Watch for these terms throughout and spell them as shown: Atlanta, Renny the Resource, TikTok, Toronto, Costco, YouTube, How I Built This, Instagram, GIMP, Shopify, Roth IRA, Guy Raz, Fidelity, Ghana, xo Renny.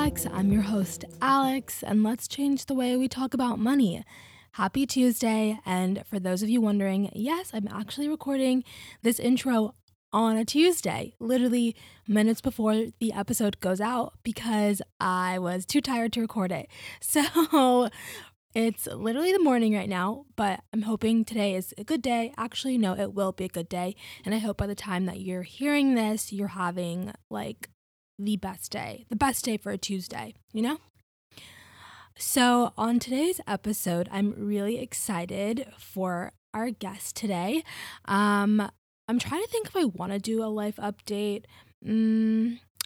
Complex. I'm your host, Alex, and let's change the way we talk about money. Happy Tuesday, and for those of you wondering, yes, I'm actually recording this intro on a Tuesday, literally minutes before the episode goes out because I was too tired to record it. So it's literally the morning right now, but I'm hoping today is a good day. Actually, no, it will be a good day, and I hope by the time that you're hearing this, you're having the best day for a Tuesday, you know? So on today's episode, I'm really excited for our guest today. I'm trying to think if I want to do a life update.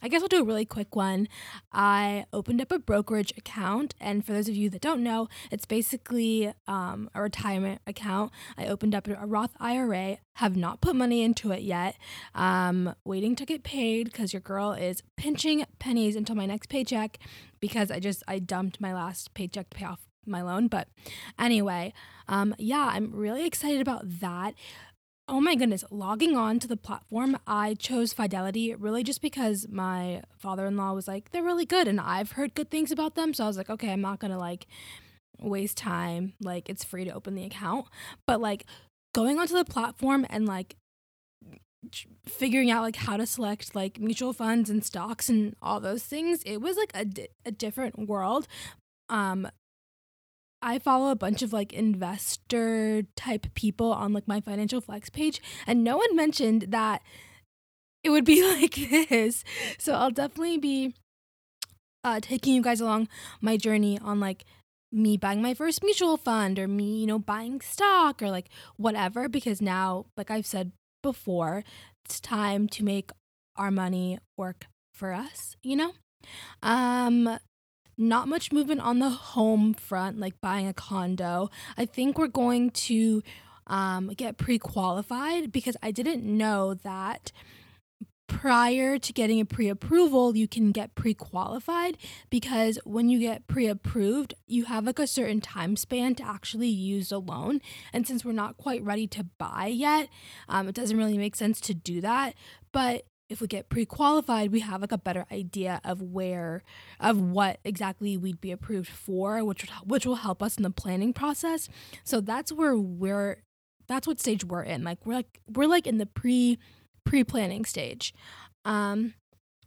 I guess I'll do a really quick one. I opened up a brokerage account, and for those of you that don't know, it's basically a retirement account. I opened up a Roth IRA, have not put money into it yet, waiting to get paid because your girl is pinching pennies until my next paycheck because I dumped my last paycheck to pay off my loan. But anyway, yeah, I'm really excited about that. Oh my goodness, logging on to the platform, I chose Fidelity really just because my father-in-law was like, they're really good and I've heard good things about them. So I was like, okay, I'm not going to waste time. It's free to open the account. But going onto the platform and figuring out how to select mutual funds and stocks and all those things, it was a different world. I follow a bunch of investor type people on my Financial Flex page, and no one mentioned that it would be like this. So I'll definitely be taking you guys along my journey on me buying my first mutual fund or me, buying stock or whatever, because now, I've said before, it's time to make our money work for us, Not much movement on the home front, buying a condo. I think we're going to get pre-qualified because I didn't know that prior to getting a pre-approval, you can get pre-qualified because when you get pre-approved, you have a certain time span to actually use a loan. And since we're not quite ready to buy yet, it doesn't really make sense to do that. But if we get pre-qualified, we have a better idea of what exactly we'd be approved for, which will help us in the planning process. So that's that's what stage we're in. We're in the pre-planning stage.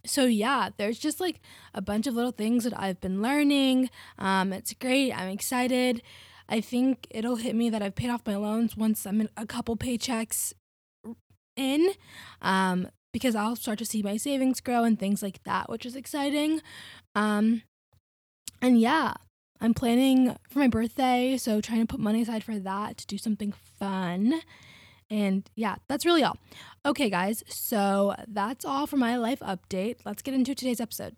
So yeah, there's just a bunch of little things that I've been learning. It's great. I'm excited. I think it'll hit me that I've paid off my loans once I'm in a couple paychecks in. Because I'll start to see my savings grow and things like that, which is exciting. And yeah, I'm planning for my birthday, so trying to put money aside for that to do something fun. And yeah, that's really all. Okay, guys, so that's all for my life update. Let's get into today's episode.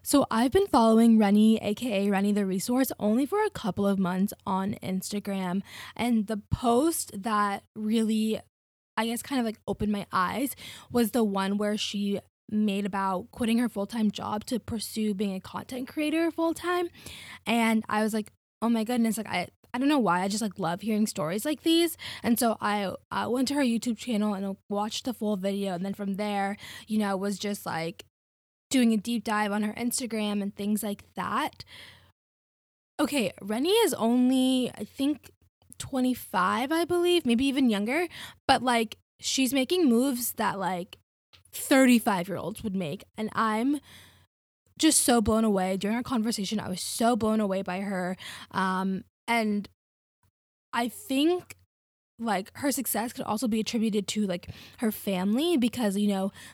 So I've been following Renny, aka Renny the Resource, only for a couple of months on Instagram. And the post that really opened my eyes was the one where she made about quitting her full-time job to pursue being a content creator full-time. And I was like, oh my goodness, I don't know why, I just love hearing stories like these. And so I went to her YouTube channel and watched the full video. And then from there, was just doing a deep dive on her Instagram and things like that. Okay, Renny is only, 25, I believe, maybe even younger, but she's making moves that 35-year-olds would make, and I'm just so blown away. During our conversation, I was so blown away by her, and I think her success could also be attributed to her family, because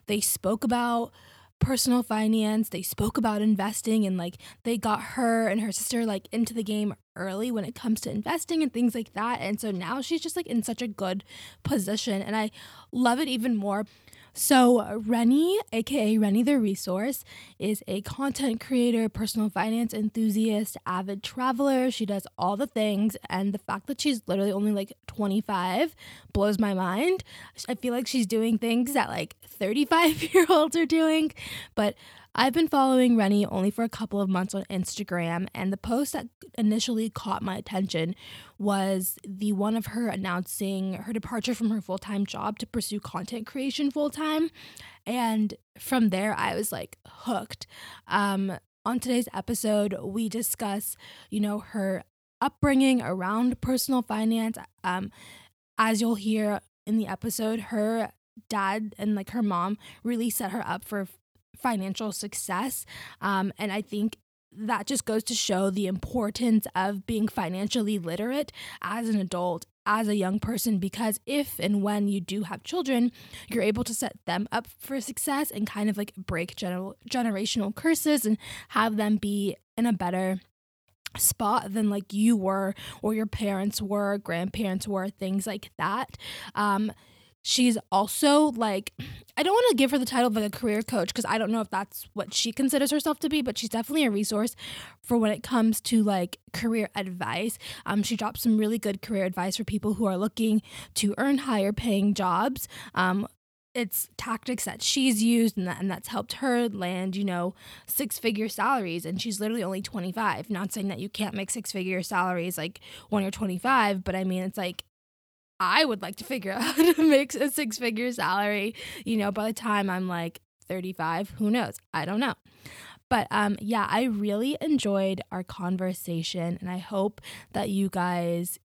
they spoke about personal finance, they spoke about investing, and they got her and her sister into the game early when it comes to investing and things like that. And so now she's just in such a good position, and I love it even more. So Renny, aka Renny the Resource, is a content creator, personal finance enthusiast, avid traveler. She does all the things, and the fact that she's literally only 25 blows my mind. I feel like she's doing things that 35-year-olds are doing, but I've been following Renny only for a couple of months on Instagram, and the post that initially caught my attention was the one of her announcing her departure from her full-time job to pursue content creation full-time. And from there, I was like hooked. On today's episode, we discuss, her upbringing around personal finance. As you'll hear in the episode, her dad and her mom really set her up for financial success. And I think that just goes to show the importance of being financially literate as an adult, as a young person, because if and when you do have children, you're able to set them up for success and kind of break generational curses and have them be in a better spot than you were, or your parents were, grandparents were, things like that. She's also I don't want to give her the title of a career coach, because I don't know if that's what she considers herself to be, but she's definitely a resource for when it comes to career advice. She drops some really good career advice for people who are looking to earn higher paying jobs. It's tactics that she's used and that's helped her land, six-figure salaries, and she's literally only 25. Not saying that you can't make six-figure salaries when you're 25, but I mean, it's I would like to figure out how to make a six-figure salary, by the time I'm 35. Who knows? I don't know. But yeah, I really enjoyed our conversation, and I hope that you guys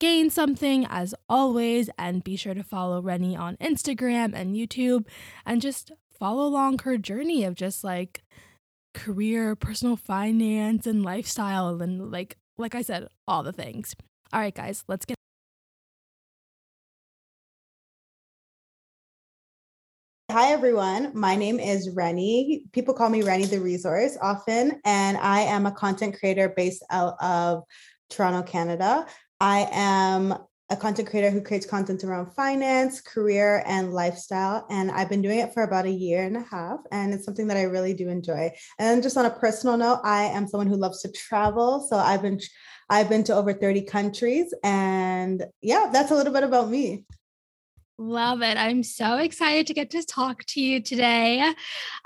gain something as always, and be sure to follow Renny on Instagram and YouTube, and just follow along her journey of just career, personal finance, and lifestyle, and like I said, all the things. All right, guys, let's get Hi everyone, my name is Renny. People call me Renny the Resource often, and I am a content creator based out of Toronto, Canada. I am a content creator who creates content around finance, career, and lifestyle. And I've been doing it for about a year and a half. And it's something that I really do enjoy. And just on a personal note, I am someone who loves to travel. So I've been to over 30 countries. And yeah, that's a little bit about me. Love it. I'm so excited to get to talk to you today.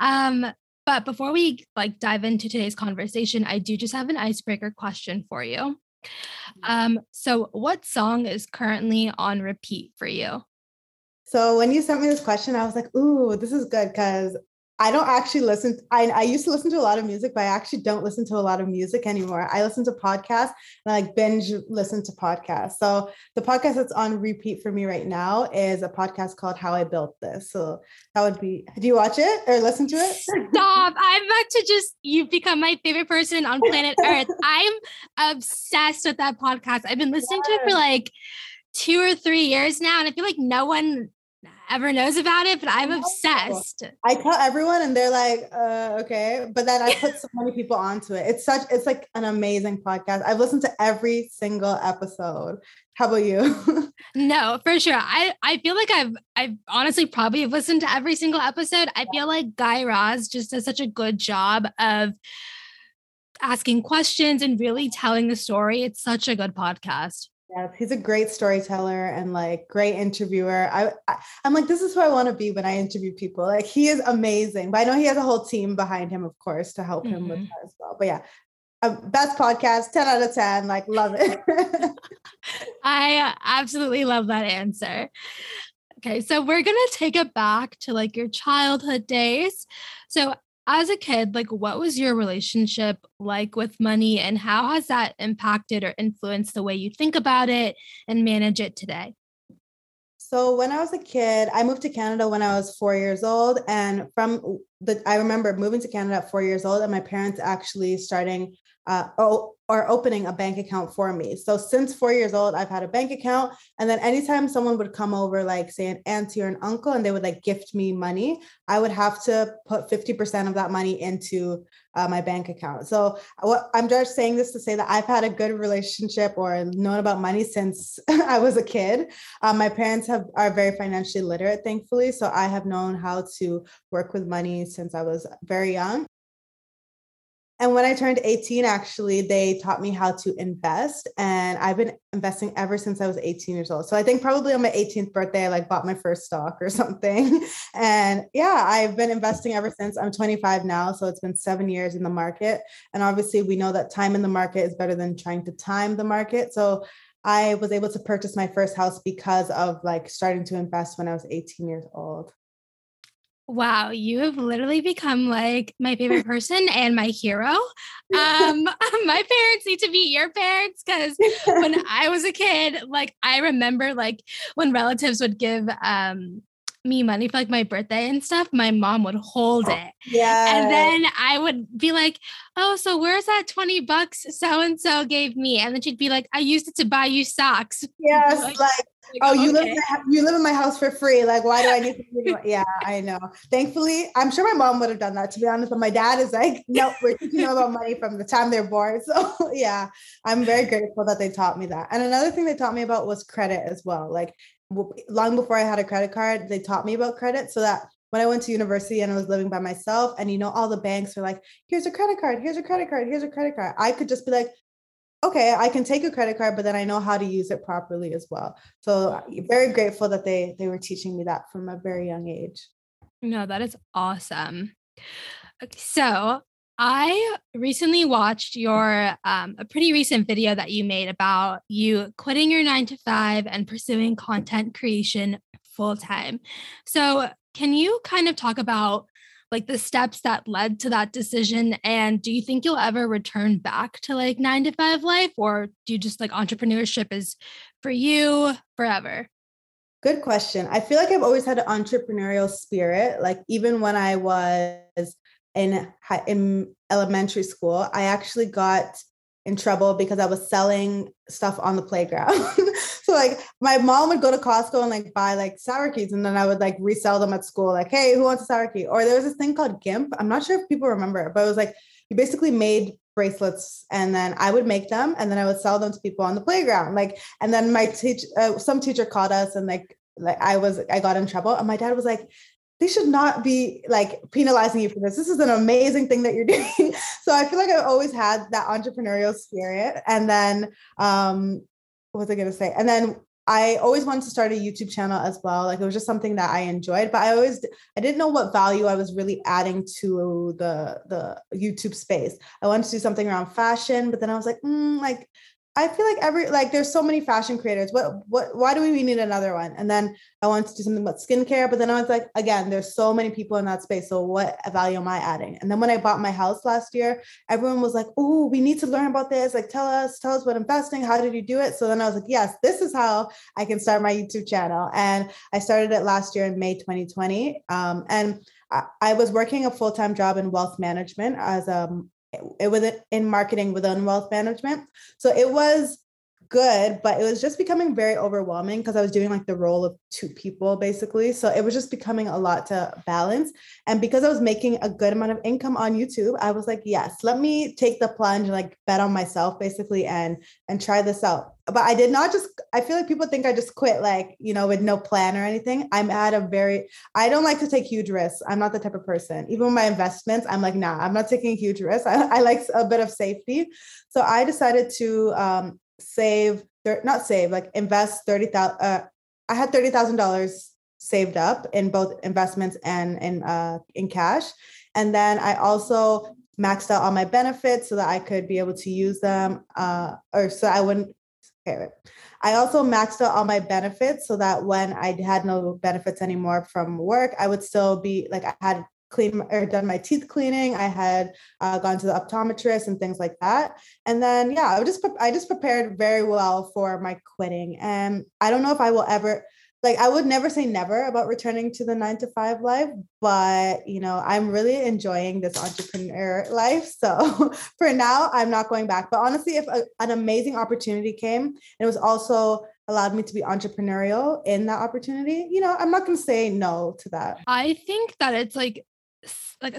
But before we dive into today's conversation, I do just have an icebreaker question for you. So what song is currently on repeat for you? So when you sent me this question, I was like, ooh, this is good, because I don't actually listen. I used to listen to a lot of music, but I actually don't listen to a lot of music anymore. I listen to podcasts, and I binge listen to podcasts. So the podcast that's on repeat for me right now is a podcast called How I Built This. So that would be, do you watch it or listen to it? Stop. I'm about to you've become my favorite person on planet Earth. I'm obsessed with that podcast. I've been listening to it for 2 or 3 years now. And I feel no one ever knows about it, but I'm obsessed. I tell everyone and they're okay. But then I put so many people onto it. It's an amazing podcast. I've listened to every single episode. How about you? No, for sure. I feel I've honestly probably listened to every single episode. I feel Guy Raz just does such a good job of asking questions and really telling the story. It's such a good podcast. Yes, he's a great storyteller and great interviewer. I'm this is who I want to be when I interview people. He is amazing, but I know he has a whole team behind him, of course, to help him with that as well. But yeah, best podcast, 10 out of 10, love it. I absolutely love that answer. Okay. So we're going to take it back to your childhood days. So as a kid, what was your relationship with money, and how has that impacted or influenced the way you think about it and manage it today? So when I was a kid, I moved to Canada when I was 4 years old. And I remember moving to Canada at 4 years old, and my parents actually starting or opening a bank account for me. So since 4 years old, I've had a bank account. And then anytime someone would come over, say an auntie or an uncle, and they would gift me money, I would have to put 50% of that money into my bank account. So I'm just saying this to say that I've had a good relationship or known about money since I was a kid. My parents are very financially literate, thankfully. So I have known how to work with money since I was very young. And when I turned 18, actually, they taught me how to invest. And I've been investing ever since I was 18 years old. So I think probably on my 18th birthday, I bought my first stock or something. And yeah, I've been investing ever since. I'm 25 now. So it's been 7 years in the market. And obviously, we know that time in the market is better than trying to time the market. So I was able to purchase my first house because of starting to invest when I was 18 years old. Wow, you have literally become my favorite person and my hero. My parents need to be your parents, because when I was a kid, I remember when relatives would give me money for my birthday and stuff, my mom would hold it. Yeah. And then I would be like, oh, so where's that $20 so-and-so gave me? And then she'd be like, I used it to buy you socks. Yes. You live in my house for free. Why do I need to do it? Yeah, I know. Thankfully, I'm sure my mom would have done that, to be honest. But my dad is nope, we're teaching about money from the time they're born. So yeah, I'm very grateful that they taught me that. And another thing they taught me about was credit as well. Long before I had a credit card, they taught me about credit, so that when I went to university and I was living by myself, and all the banks were like, here's a credit card, here's a credit card, here's a credit card, I could just be like, okay, I can take a credit card, but then I know how to use it properly as well. So very grateful that they were teaching me that from a very young age. No, that is awesome. Okay, so I recently watched your a pretty recent video that you made about you quitting your 9-to-5 and pursuing content creation full time. So can you kind of talk about the steps that led to that decision? And do you think you'll ever return back to 9-to-5 life, or do you just entrepreneurship is for you forever? Good question. I feel I've always had an entrepreneurial spirit. Even when I was in elementary school, I actually got in trouble because I was selling stuff on the playground. So my mom would go to Costco and buy sour keys, and then I would resell them at school. Hey, who wants a sour key? Or there was this thing called GIMP. I'm not sure if people remember it, but it was you basically made bracelets, and then I would make them, and then I would sell them to people on the playground. And then my some teacher called us, and I got in trouble, and my dad was like, they should not be penalizing you for this. This is an amazing thing that you're doing. So I feel I've always had that entrepreneurial spirit. And then, what was I going to say? And then I always wanted to start a YouTube channel as well. It was just something that I enjoyed, but I didn't know what value I was really adding to the YouTube space. I wanted to do something around fashion, but then I was I feel there's so many fashion creators. Why do we need another one? And then I wanted to do something about skincare, but then I was again, there's so many people in that space. So what value am I adding? And then when I bought my house last year, everyone was like, oh, we need to learn about this. Tell us what investing, how did you do it? So then I was yes, this is how I can start my YouTube channel. And I started it last year in May, 2020. And I was working a full-time job in wealth management as it was in marketing within wealth management. So it was good, but it was just becoming very overwhelming because I was doing the role of two people basically. So it was just becoming a lot to balance. And because I was making a good amount of income on YouTube, I was yes, let me take the plunge and bet on myself basically and try this out. But I did not I feel people think I just quit, with no plan or anything. I don't like to take huge risks. I'm not the type of person. Even with my investments, I'm nah, I'm not taking huge risks. I like a bit of safety. So I decided to invest $30,000. I had $30,000 saved up in both investments and in cash. And then I also maxed out all my benefits so that I could be able to use them I also maxed out all my benefits so that when I had no benefits anymore from work, I would still be I had done my teeth cleaning. I had gone to the optometrist and things like that. And then, yeah, I just prepared very well for my quitting. And I don't know if I will ever, I would never say never about returning to the 9-to-5 life, but I'm really enjoying this entrepreneur life. So for now, I'm not going back. But honestly, if an amazing opportunity came, and it was also allowed me to be entrepreneurial in that opportunity, I'm not going to say no to that. I think that it's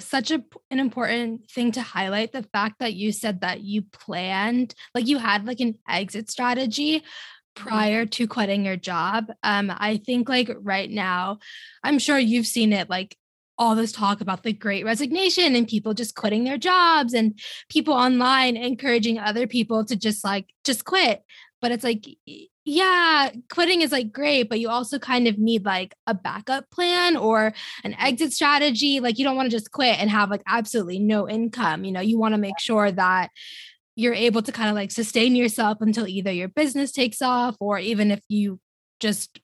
such an important thing to highlight, the fact that you said that you planned, you had an exit strategy prior to quitting your job. I think right now, I'm sure you've seen it all this talk about the Great Resignation and people just quitting their jobs and people online encouraging other people to just quit. But it's like, yeah, quitting is like great, but you also kind of need like a backup plan or an exit strategy. Like you don't want to just quit and have like absolutely no income. You know, you want to make sure that you're able to kind of like sustain yourself until either your business takes off, or even if you just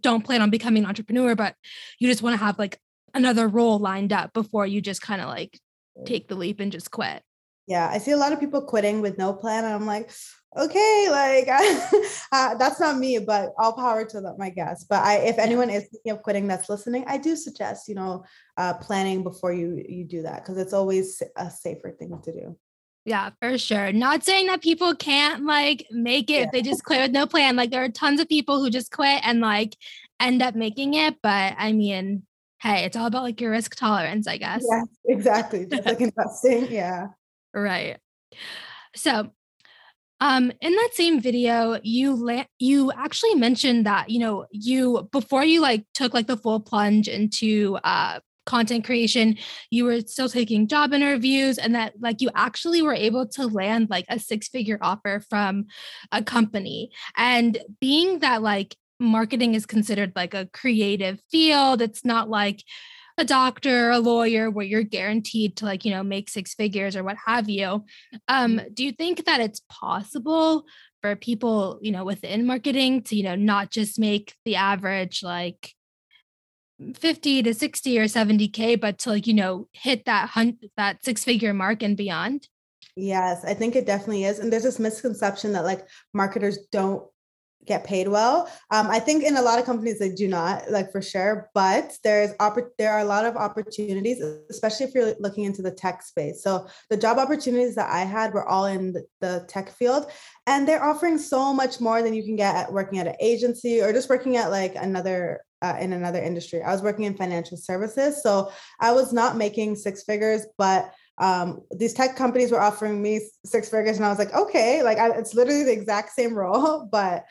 don't plan on becoming an entrepreneur, but you just want to have like another role lined up before you just kind of like take the leap and just quit. Yeah. I see a lot of people quitting with no plan. And I'm like, okay, like that's not me, but all power to them, I guess. But if anyone is thinking of quitting that's listening, I do suggest, planning before you do that, because it's always a safer thing to do. Yeah, for sure. Not saying that people can't like make it if they just quit with no plan. Like there are tons of people who just quit and like end up making it. But I mean, hey, it's all about like your risk tolerance, I guess. Yeah, exactly. Just like investing. Yeah. Right. So in that same video, you actually mentioned that, you, before you like took like the full plunge into content creation, you were still taking job interviews, and that like you actually were able to land like a 6-figure offer from a company. And being that like marketing is considered like a creative field, it's not like a doctor or a lawyer where you're guaranteed to like, make 6 figures or what have you. Do you think that it's possible for people, within marketing to, not just make the average like 50 to 60 or 70K, but to like, hit that 6-figure mark and beyond? Yes, I think it definitely is. And there's this misconception that like marketers don't get paid well. I think in a lot of companies they do not, like for sure, but there are a lot of opportunities, especially if you're looking into the tech space. So the job opportunities that I had were all in the tech field, and they're offering so much more than you can get at working at an agency or just working at like in another industry. I was working in financial services, so I was not making 6 figures, but these tech companies were offering me 6 figures, and I was like, okay, like it's literally the exact same role, but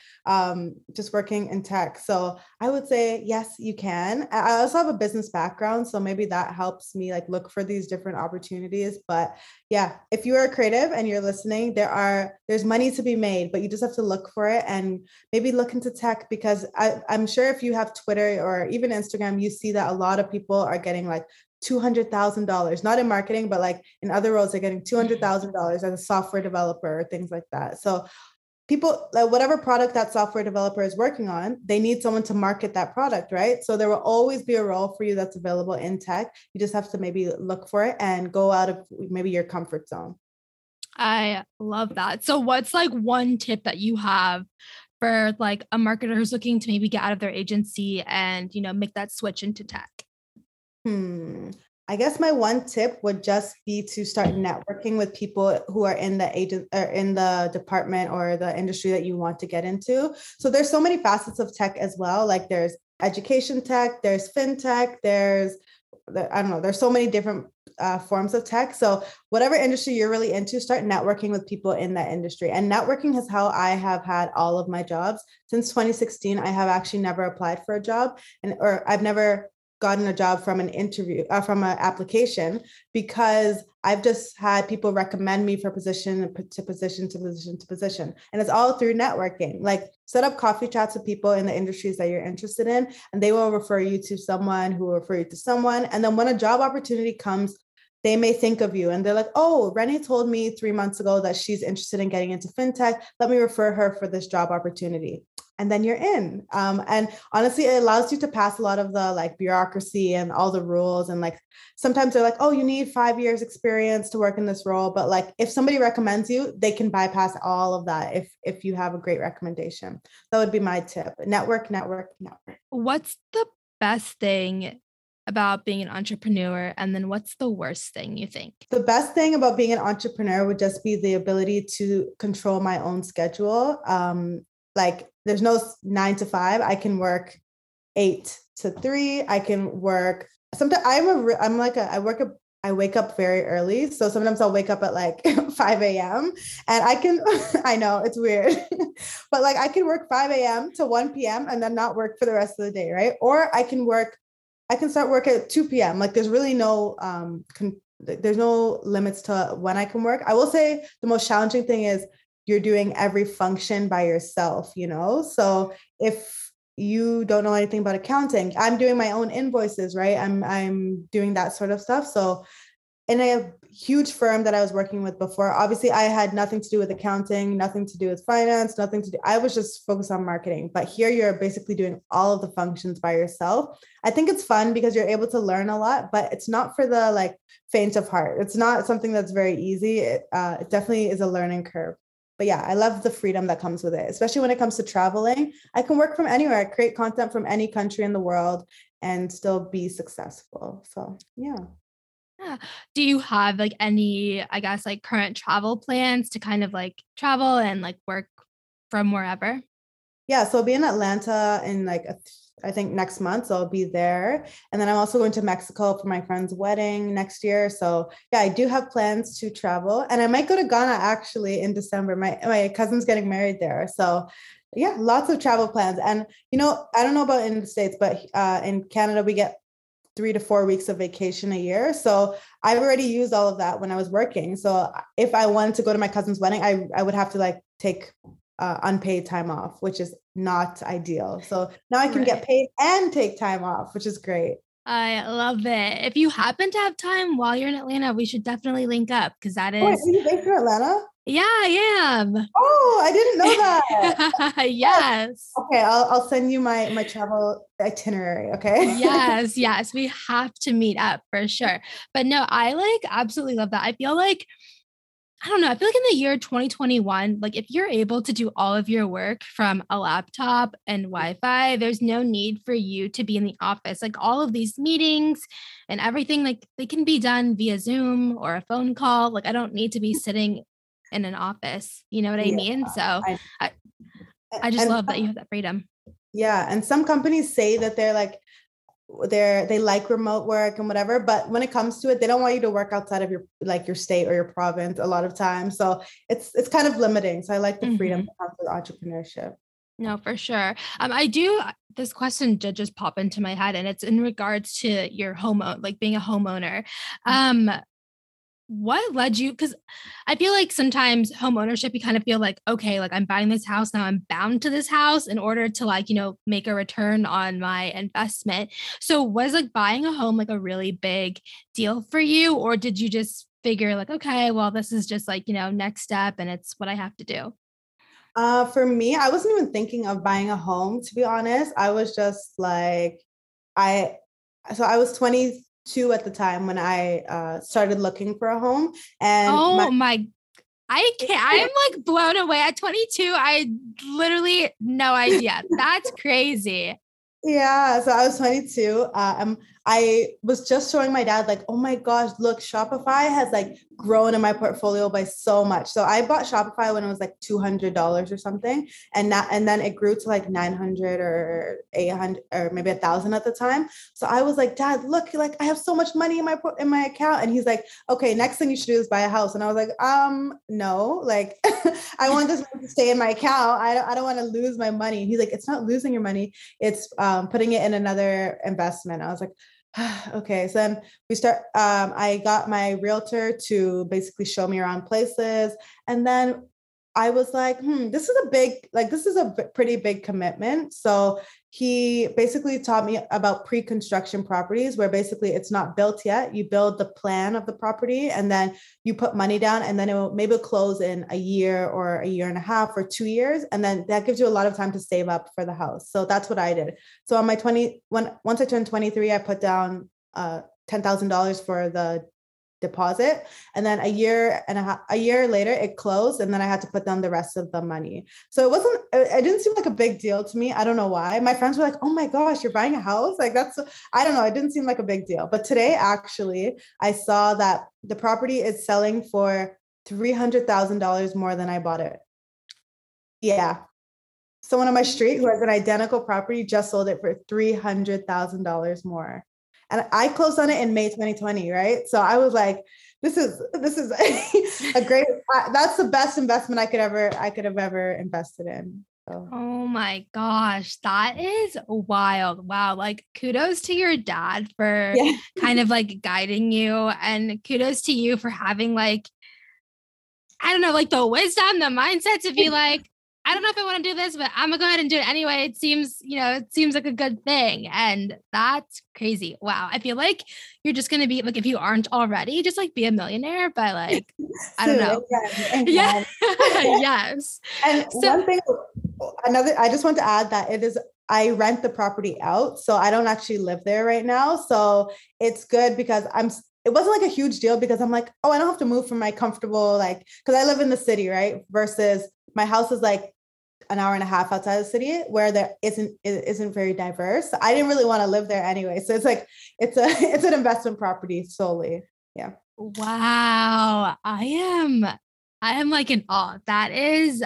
just working in tech. So I would say, yes, you can. I also have a business background, so maybe that helps me like look for these different opportunities. But yeah, if you are creative and you're listening, there's money to be made, but you just have to look for it and maybe look into tech, because I'm sure if you have Twitter or even Instagram, you see that a lot of people are getting like $200,000, not in marketing, but like in other roles, they're getting $200,000 as a software developer or things like that. So people, like whatever product that software developer is working on, they need someone to market that product, right? So there will always be a role for you that's available in tech. You just have to maybe look for it and go out of maybe your comfort zone. I love that. So what's like one tip that you have for like a marketer who's looking to maybe get out of their agency and, make that switch into tech? I guess my one tip would just be to start networking with people who are in the agent or in the department or the industry that you want to get into. So there's so many facets of tech as well. Like there's education tech, there's fintech, there's so many different forms of tech. So whatever industry you're really into, start networking with people in that industry. And networking is how I have had all of my jobs. Since 2016, I have actually never applied for a job, or I've never gotten a job from an interview, from an application, because I've just had people recommend me for position to position to position to position. And it's all through networking. Like set up coffee chats with people in the industries that you're interested in, and they will refer you to someone who will refer you to someone. And then when a job opportunity comes, they may think of you and they're like, oh, Renny told me 3 months ago that she's interested in getting into fintech. Let me refer her for this job opportunity. And then you're in. And honestly, it allows you to pass a lot of the like bureaucracy and all the rules. And like, sometimes they're like, oh, you need 5 years experience to work in this role. But like, if somebody recommends you, they can bypass all of that if you have a great recommendation. That would be my tip. Network, network, network. What's the best thing about being an entrepreneur? And then what's the worst thing you think? The best thing about being an entrepreneur would just be the ability to control my own schedule. Like there's no 9 to 5. I can work 8 to 3. I can work sometimes. I wake up very early. So sometimes I'll wake up at like 5 a.m. and I know it's weird, but like I can work 5 a.m. to 1 p.m. and then not work for the rest of the day. Right. Or I can work I can start work at 2 p.m. Like there's really no, there's no limits to when I can work. I will say the most challenging thing is you're doing every function by yourself, you know? So if you don't know anything about accounting, I'm doing my own invoices, right? I'm doing that sort of stuff. So in a huge firm that I was working with before, obviously I had nothing to do with accounting, nothing to do with finance, nothing to do. I was just focused on marketing, but here you're basically doing all of the functions by yourself. I think it's fun because you're able to learn a lot, but it's not for the like faint of heart. It's not something that's very easy. It definitely is a learning curve. But yeah, I love the freedom that comes with it, especially when it comes to traveling. I can work from anywhere. I create content from any country in the world and still be successful. So yeah. Yeah. Do you have like any, I guess, like current travel plans to kind of like travel and like work from wherever? Yeah. So I'll be in Atlanta in like, I think next month. So I'll be there. And then I'm also going to Mexico for my friend's wedding next year. So yeah, I do have plans to travel, and I might go to Ghana actually in December. My cousin's getting married there. So yeah, lots of travel plans. And, you know, I don't know about in the States, but in Canada, we get 3 to 4 weeks of vacation a year. So I've already used all of that when I was working. So if I wanted to go to my cousin's wedding, I would have to like take unpaid time off, which is not ideal. So now I can get paid and take time off, which is great. I love it. If you happen to have time while you're in Atlanta, we should definitely link up because that is. Wait, are you based in Atlanta? Yeah, I am. Oh, I didn't know that. Yes. Okay, I'll send you my travel itinerary, okay? Yes, we have to meet up for sure. But no, I like absolutely love that. I feel like, I don't know, I feel like in the year 2021, like if you're able to do all of your work from a laptop and Wi-Fi, there's no need for you to be in the office. Like all of these meetings and everything, like they can be done via Zoom or a phone call. Like I don't need to be sitting in an office, you know what I mean? So I just love that you have that freedom. Yeah. And some companies say that they're like, they like remote work and whatever, but when it comes to it, they don't want you to work outside of your, like your state or your province a lot of times. So it's kind of limiting. So I like the freedom of entrepreneurship. No, for sure. This question did just pop into my head, and it's in regards to your home, like being a homeowner. What led you? Because I feel like sometimes home ownership, you kind of feel like, okay, like I'm buying this house now, I'm bound to this house in order to like, you know, make a return on my investment. So was like buying a home like a really big deal for you? Or did you just figure like, okay, well, this is just like, you know, next step and it's what I have to do? For me, I wasn't even thinking of buying a home, to be honest. I was just like, I was 22 at the time when I started looking for a home. And I'm like blown away at 22. I literally no idea. That's crazy. Yeah. So I was 22. I was just showing my dad like, oh my gosh, look, Shopify has like grown in my portfolio by so much. So I bought Shopify when it was like $200 or something. And then it grew to like 900 or 800 or maybe 1,000 at the time. So I was like, Dad, look, like I have so much money in my account. And he's like, okay, next thing you should do is buy a house. And I was like, no, like I want this to stay in my account. I don't want to lose my money. And he's like, it's not losing your money. It's putting it in another investment. I was like, okay. So then we start, I got my realtor to basically show me around places. And then I was like, this is a pretty big commitment. So he basically taught me about pre-construction properties where basically it's not built yet. You build the plan of the property and then you put money down and then it will maybe close in a year or a year and a half or 2 years. And then that gives you a lot of time to save up for the house. So that's what I did. So on my once I turned 23, I put down $10,000 for the deposit. And then a year later it closed. And then I had to put down the rest of the money. So it didn't seem like a big deal to me. I don't know why. My friends were like, oh my gosh, you're buying a house. Like that's, I don't know. It didn't seem like a big deal, but today actually I saw that the property is selling for $300,000 more than I bought it. Yeah. Someone on my street who has an identical property just sold it for $300,000 more. And I closed on it in May 2020, right? So I was like, this is that's the best investment I could have ever invested in. Oh my gosh, that is wild. Wow. Like kudos to your dad for kind of like guiding you, and kudos to you for having like, I don't know, like the wisdom, the mindset to be like, I don't know if I want to do this, but I'm gonna go ahead and do it anyway. It seems, you know, it seems like a good thing. And that's crazy. Wow. I feel like you're just going to be like, if you aren't already, just like be a millionaire by like, I don't know. Yes. And so, I just want to add that it is, I rent the property out. So I don't actually live there right now. So it's good because it wasn't like a huge deal because I'm like, oh, I don't have to move from my comfortable, like, cause I live in the city, right? Versus my house is like an hour and a half outside the city where it isn't very diverse. I didn't really want to live there anyway. So it's like, it's an investment property solely. Yeah. Wow. I am like in awe. That is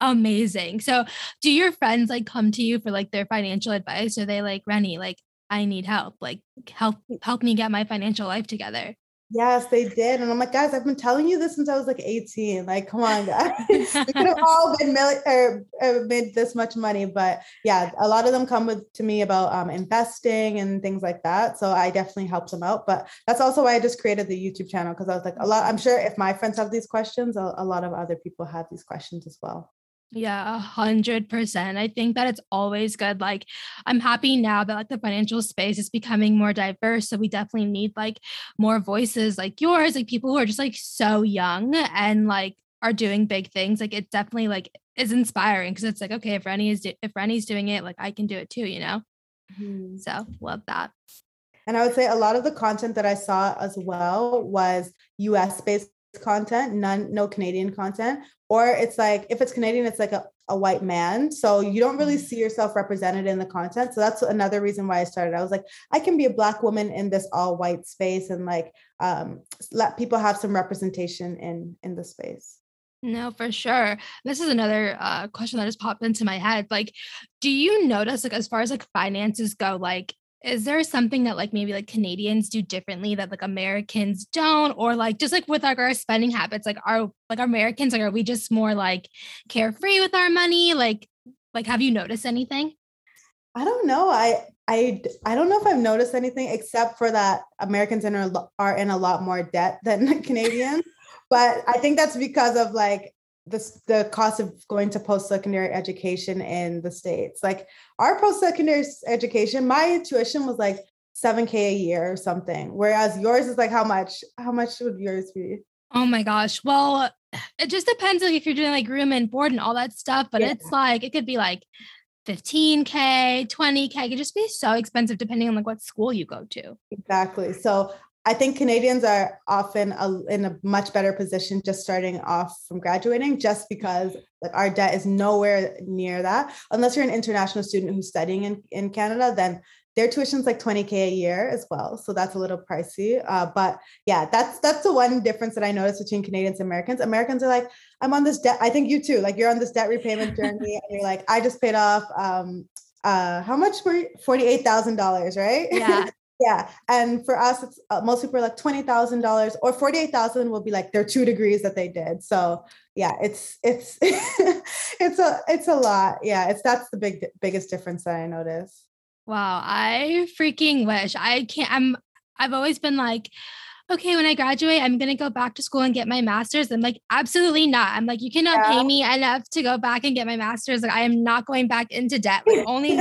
amazing. So do your friends like come to you for like their financial advice? Are they like, Renny, like, I need help, like help me get my financial life together? Yes, they did. And I'm like, guys, I've been telling you this since I was like 18. Like, come on, guys. We could have all been made this much money. But yeah, a lot of them come to me about investing and things like that. So I definitely helped them out. But that's also why I just created the YouTube channel, because I was like, I'm sure if my friends have these questions, a lot of other people have these questions as well. Yeah, 100%. I think that it's always good. Like, I'm happy now that like the financial space is becoming more diverse. So we definitely need like more voices like yours, like people who are just like so young and like are doing big things. Like it definitely like is inspiring because it's like, okay, if Renny's doing it, like I can do it too, you know? Mm-hmm. So love that. And I would say a lot of the content that I saw as well was US-based content, no Canadian content, or it's like, if it's Canadian, it's like a white man. So you don't really see yourself represented in the content. So that's another reason why I started. I was like, I can be a Black woman in this all white space and like, let people have some representation in the space. No, for sure. This is another question that just popped into my head. Like, do you notice, like, as far as like finances go, like, is there something that like maybe like Canadians do differently that like Americans don't, or like just like with like our spending habits, like are like Americans, like are we just more like carefree with our money? Like have you noticed anything? I don't know. I don't know if I've noticed anything except for that Americans are in a lot more debt than Canadians, but I think that's because of like the cost of going to post-secondary education in the States. Like our post-secondary education, my tuition was like $7,000 a year or something. Whereas yours is like, how much would yours be? Oh my gosh. Well, it just depends like if you're doing like room and board and all that stuff, but it's like, it could be like $15,000, $20,000. It could just be so expensive depending on like what school you go to. Exactly. So I think Canadians are often in a much better position just starting off from graduating, just because like our debt is nowhere near that. Unless you're an international student who's studying in Canada, then their tuition's like $20,000 a year as well. So that's a little pricey. But yeah, that's the one difference that I noticed between Canadians and Americans. Americans are like, I'm on this debt. I think you too, like you're on this debt repayment journey and you're like, I just paid off, how much were you? $48,000, right? Yeah. Yeah. And for us, it's most people are like $20,000 or $48,000 will be like their 2 degrees that they did. So yeah, it's, it's a lot. Yeah. That's the biggest difference that I notice. Wow. I freaking wish I've always been like, okay, when I graduate, I'm going to go back to school and get my master's. I'm like, absolutely not. I'm like, you cannot pay me enough to go back and get my master's. Like, I am not going back into debt. Like only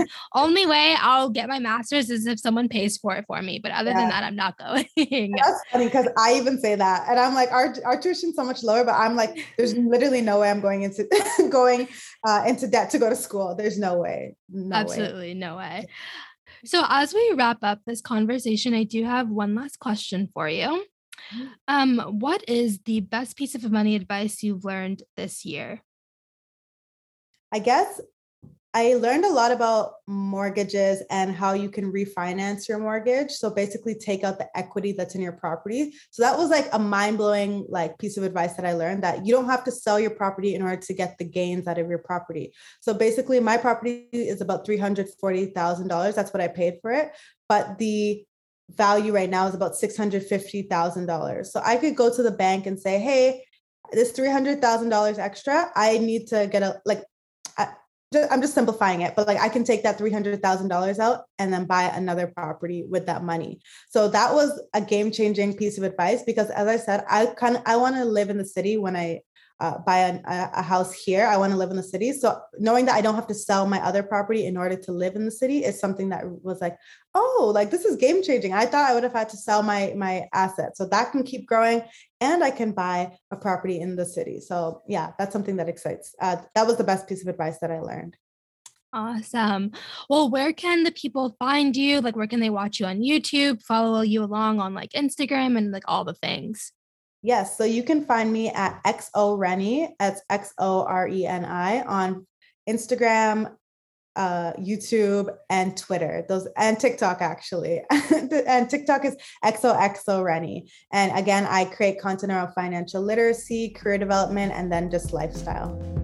way I'll get my master's is if someone pays for it for me. But other than that, I'm not going. That's funny because I even say that. And I'm like, our tuition's so much lower, but I'm like, there's literally no way I'm going into debt to go to school. There's no way. No way. So as we wrap up this conversation, I do have one last question for you. What is the best piece of money advice you've learned this year? I guess I learned a lot about mortgages and how you can refinance your mortgage. So basically take out the equity that's in your property. So that was like a mind-blowing like piece of advice that I learned, that you don't have to sell your property in order to get the gains out of your property. So basically my property is about $340,000. That's what I paid for it. But the value right now is about $650,000. So I could go to the bank and say, hey, this $300,000 extra, I need to get I'm just simplifying it, but like I can take that $300,000 out and then buy another property with that money. So that was a game-changing piece of advice, because as I said, I want to live in the city when I buy a house here. I want to live in the city. So knowing that I don't have to sell my other property in order to live in the city is something that was like, oh, like this is game changing. I thought I would have had to sell my assets. So that can keep growing and I can buy a property in the city. So yeah, that's something that excites. That was the best piece of advice that I learned. Awesome. Well, where can the people find you? Like, where can they watch you on YouTube, follow you along on like Instagram and like all the things? Yes. So you can find me at xo Renny. That's XO RENI on Instagram, YouTube, and Twitter. Those and TikTok actually. And TikTok is xo Renny. And again, I create content around financial literacy, career development, and then just lifestyle.